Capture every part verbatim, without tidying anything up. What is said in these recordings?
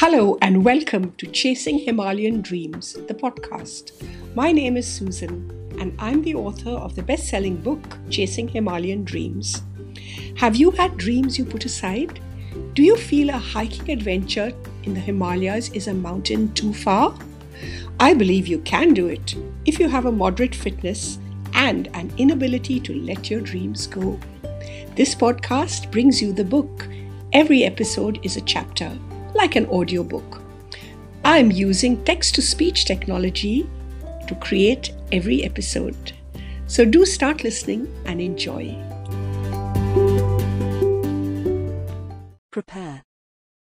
Hello and welcome to Chasing Himalayan Dreams, the podcast. My name is Susan and I'm the author of the best-selling book, Chasing Himalayan Dreams. Have you had dreams you put aside? Do you feel a hiking adventure in the Himalayas is a mountain too far? I believe you can do it if you have a moderate fitness and an inability to let your dreams go. This podcast brings you the book. Every episode is a chapter, like an audiobook. I am using text-to-speech technology to create every episode. So do start listening and enjoy. Prepare.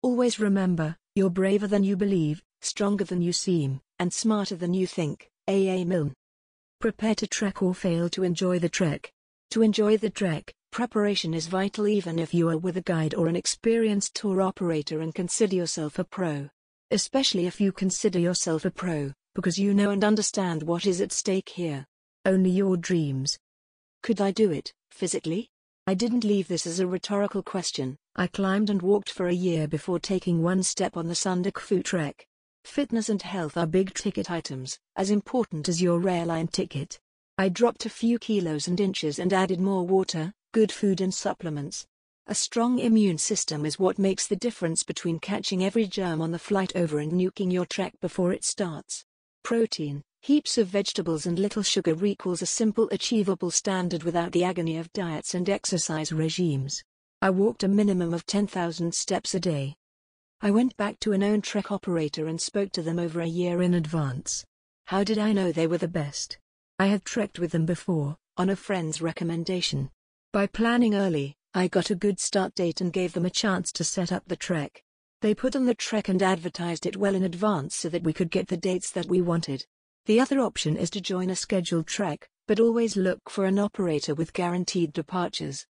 Always remember, you're braver than you believe, stronger than you seem, and smarter than you think. A A. Milne. Prepare to trek or fail to enjoy the trek. To enjoy the trek, preparation is vital even if you are with a guide or an experienced tour operator and consider yourself a pro. Especially if you consider yourself a pro, because you know and understand what is at stake here. Only your dreams. Could I do it, physically? I didn't leave this as a rhetorical question. I climbed and walked for a year before taking one step on the Sandakphu trek. Fitness and health are big-ticket items, as important as your airline ticket. I dropped a few kilos and inches and added more water, good food and supplements. A strong immune system is what makes the difference between catching every germ on the flight over and nuking your trek before it starts. Protein, heaps of vegetables and little sugar equals a simple achievable standard without the agony of diets and exercise regimes. I walked a minimum of ten thousand steps a day. I went back to an own trek operator and spoke to them over a year in advance. How did I know they were the best? I had trekked with them before, on a friend's recommendation. By planning early, I got a good start date and gave them a chance to set up the trek. They put on the trek and advertised it well in advance so that we could get the dates that we wanted. The other option is to join a scheduled trek, but always look for an operator with guaranteed departures.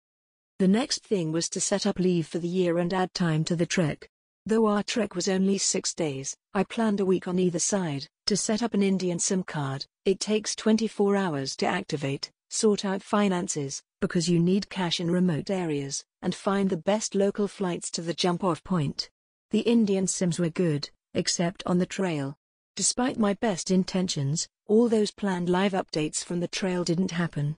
The next thing was to set up leave for the year and add time to the trek. Though our trek was only six days, I planned a week on either side. To set up an Indian SIM card, it takes twenty-four hours to activate. Sort out finances, because you need cash in remote areas, and find the best local flights to the jump-off point. The Indian SIMs were good, except on the trail. Despite my best intentions, all those planned live updates from the trail didn't happen.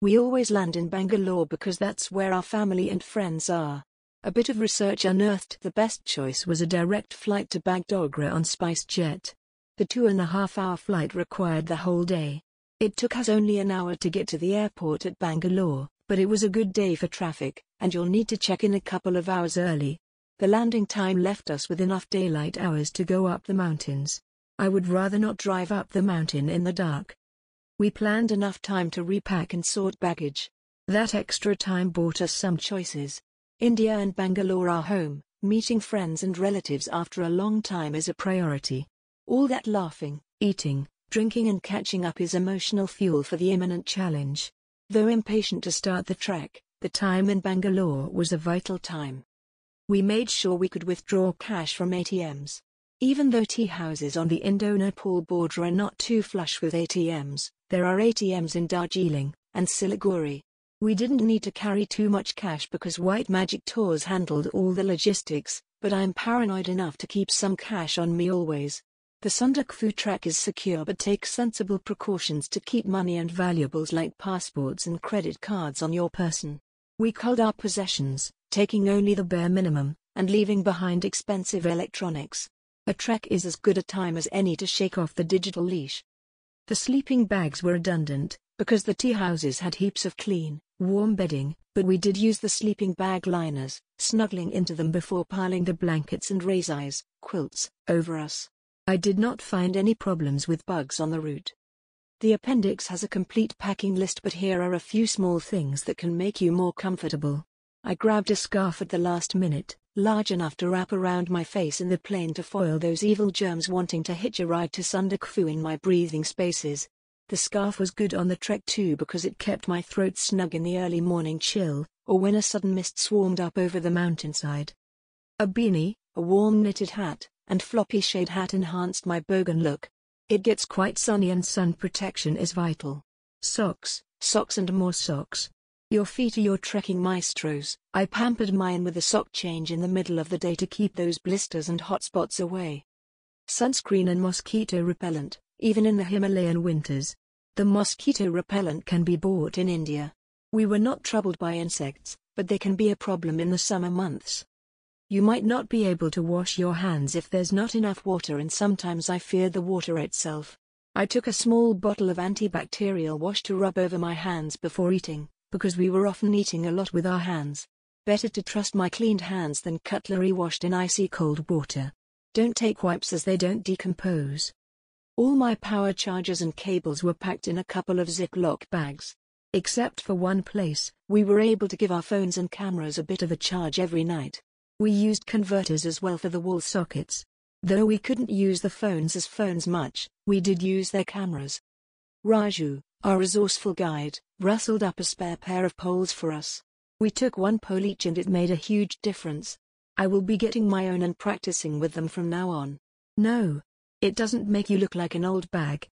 We always land in Bangalore because that's where our family and friends are. A bit of research unearthed the best choice was a direct flight to Bagdogra on SpiceJet. The two-and-a-half-hour flight required the whole day. It took us only an hour to get to the airport at Bangalore, but it was a good day for traffic, and you'll need to check in a couple of hours early. The landing time left us with enough daylight hours to go up the mountains. I would rather not drive up the mountain in the dark. We planned enough time to repack and sort baggage. That extra time bought us some choices. India and Bangalore are home. Meeting friends and relatives after a long time is a priority. All that laughing, eating, drinking and catching up is emotional fuel for the imminent challenge. Though impatient to start the trek, the time in Bangalore was a vital time. We made sure we could withdraw cash from A T Ms. Even though tea houses on the Indo-Nepal border are not too flush with A T Ms, there are A T Ms in Darjeeling and Siliguri. We didn't need to carry too much cash because White Magic Tours handled all the logistics, but I'm paranoid enough to keep some cash on me always. The Sandakphu trek is secure but take sensible precautions to keep money and valuables like passports and credit cards on your person. We culled our possessions, taking only the bare minimum, and leaving behind expensive electronics. A trek is as good a time as any to shake off the digital leash. The sleeping bags were redundant, because the tea houses had heaps of clean, warm bedding, but we did use the sleeping bag liners, snuggling into them before piling the blankets and raisins, quilts, over us. I did not find any problems with bugs on the route. The appendix has a complete packing list, but here are a few small things that can make you more comfortable. I grabbed a scarf at the last minute, large enough to wrap around my face in the plane to foil those evil germs wanting to hitch a ride to Sandakphu in my breathing spaces. The scarf was good on the trek too because it kept my throat snug in the early morning chill, or when a sudden mist swarmed up over the mountainside. A beanie, a warm knitted hat, and floppy shade hat enhanced my bogan look. It gets quite sunny and sun protection is vital. Socks, socks and more socks. Your feet are your trekking maestros. I pampered mine with a sock change in the middle of the day to keep those blisters and hot spots away. Sunscreen and mosquito repellent, even in the Himalayan winters. The mosquito repellent can be bought in India. We were not troubled by insects, but they can be a problem in the summer months. You might not be able to wash your hands if there's not enough water, and sometimes I feared the water itself. I took a small bottle of antibacterial wash to rub over my hands before eating, because we were often eating a lot with our hands. Better to trust my cleaned hands than cutlery washed in icy cold water. Don't take wipes as they don't decompose. All my power chargers and cables were packed in a couple of Ziploc bags. Except for one place, we were able to give our phones and cameras a bit of a charge every night. We used converters as well for the wall sockets. Though we couldn't use the phones as phones much, we did use their cameras. Raju, our resourceful guide, rustled up a spare pair of poles for us. We took one pole each and it made a huge difference. I will be getting my own and practicing with them from now on. No, it doesn't make you look like an old bag.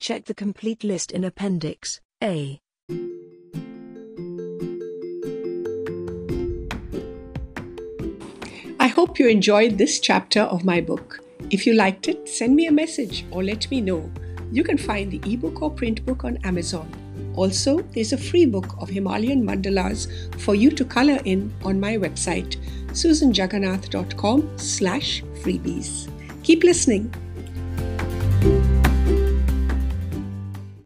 Check the complete list in Appendix A. I hope you enjoyed this chapter of my book. If you liked it, send me a message or let me know. You can find the ebook or print book on Amazon. Also, there's a free book of Himalayan mandalas for you to color in on my website, susanjagannath dot com slash freebies. Keep listening.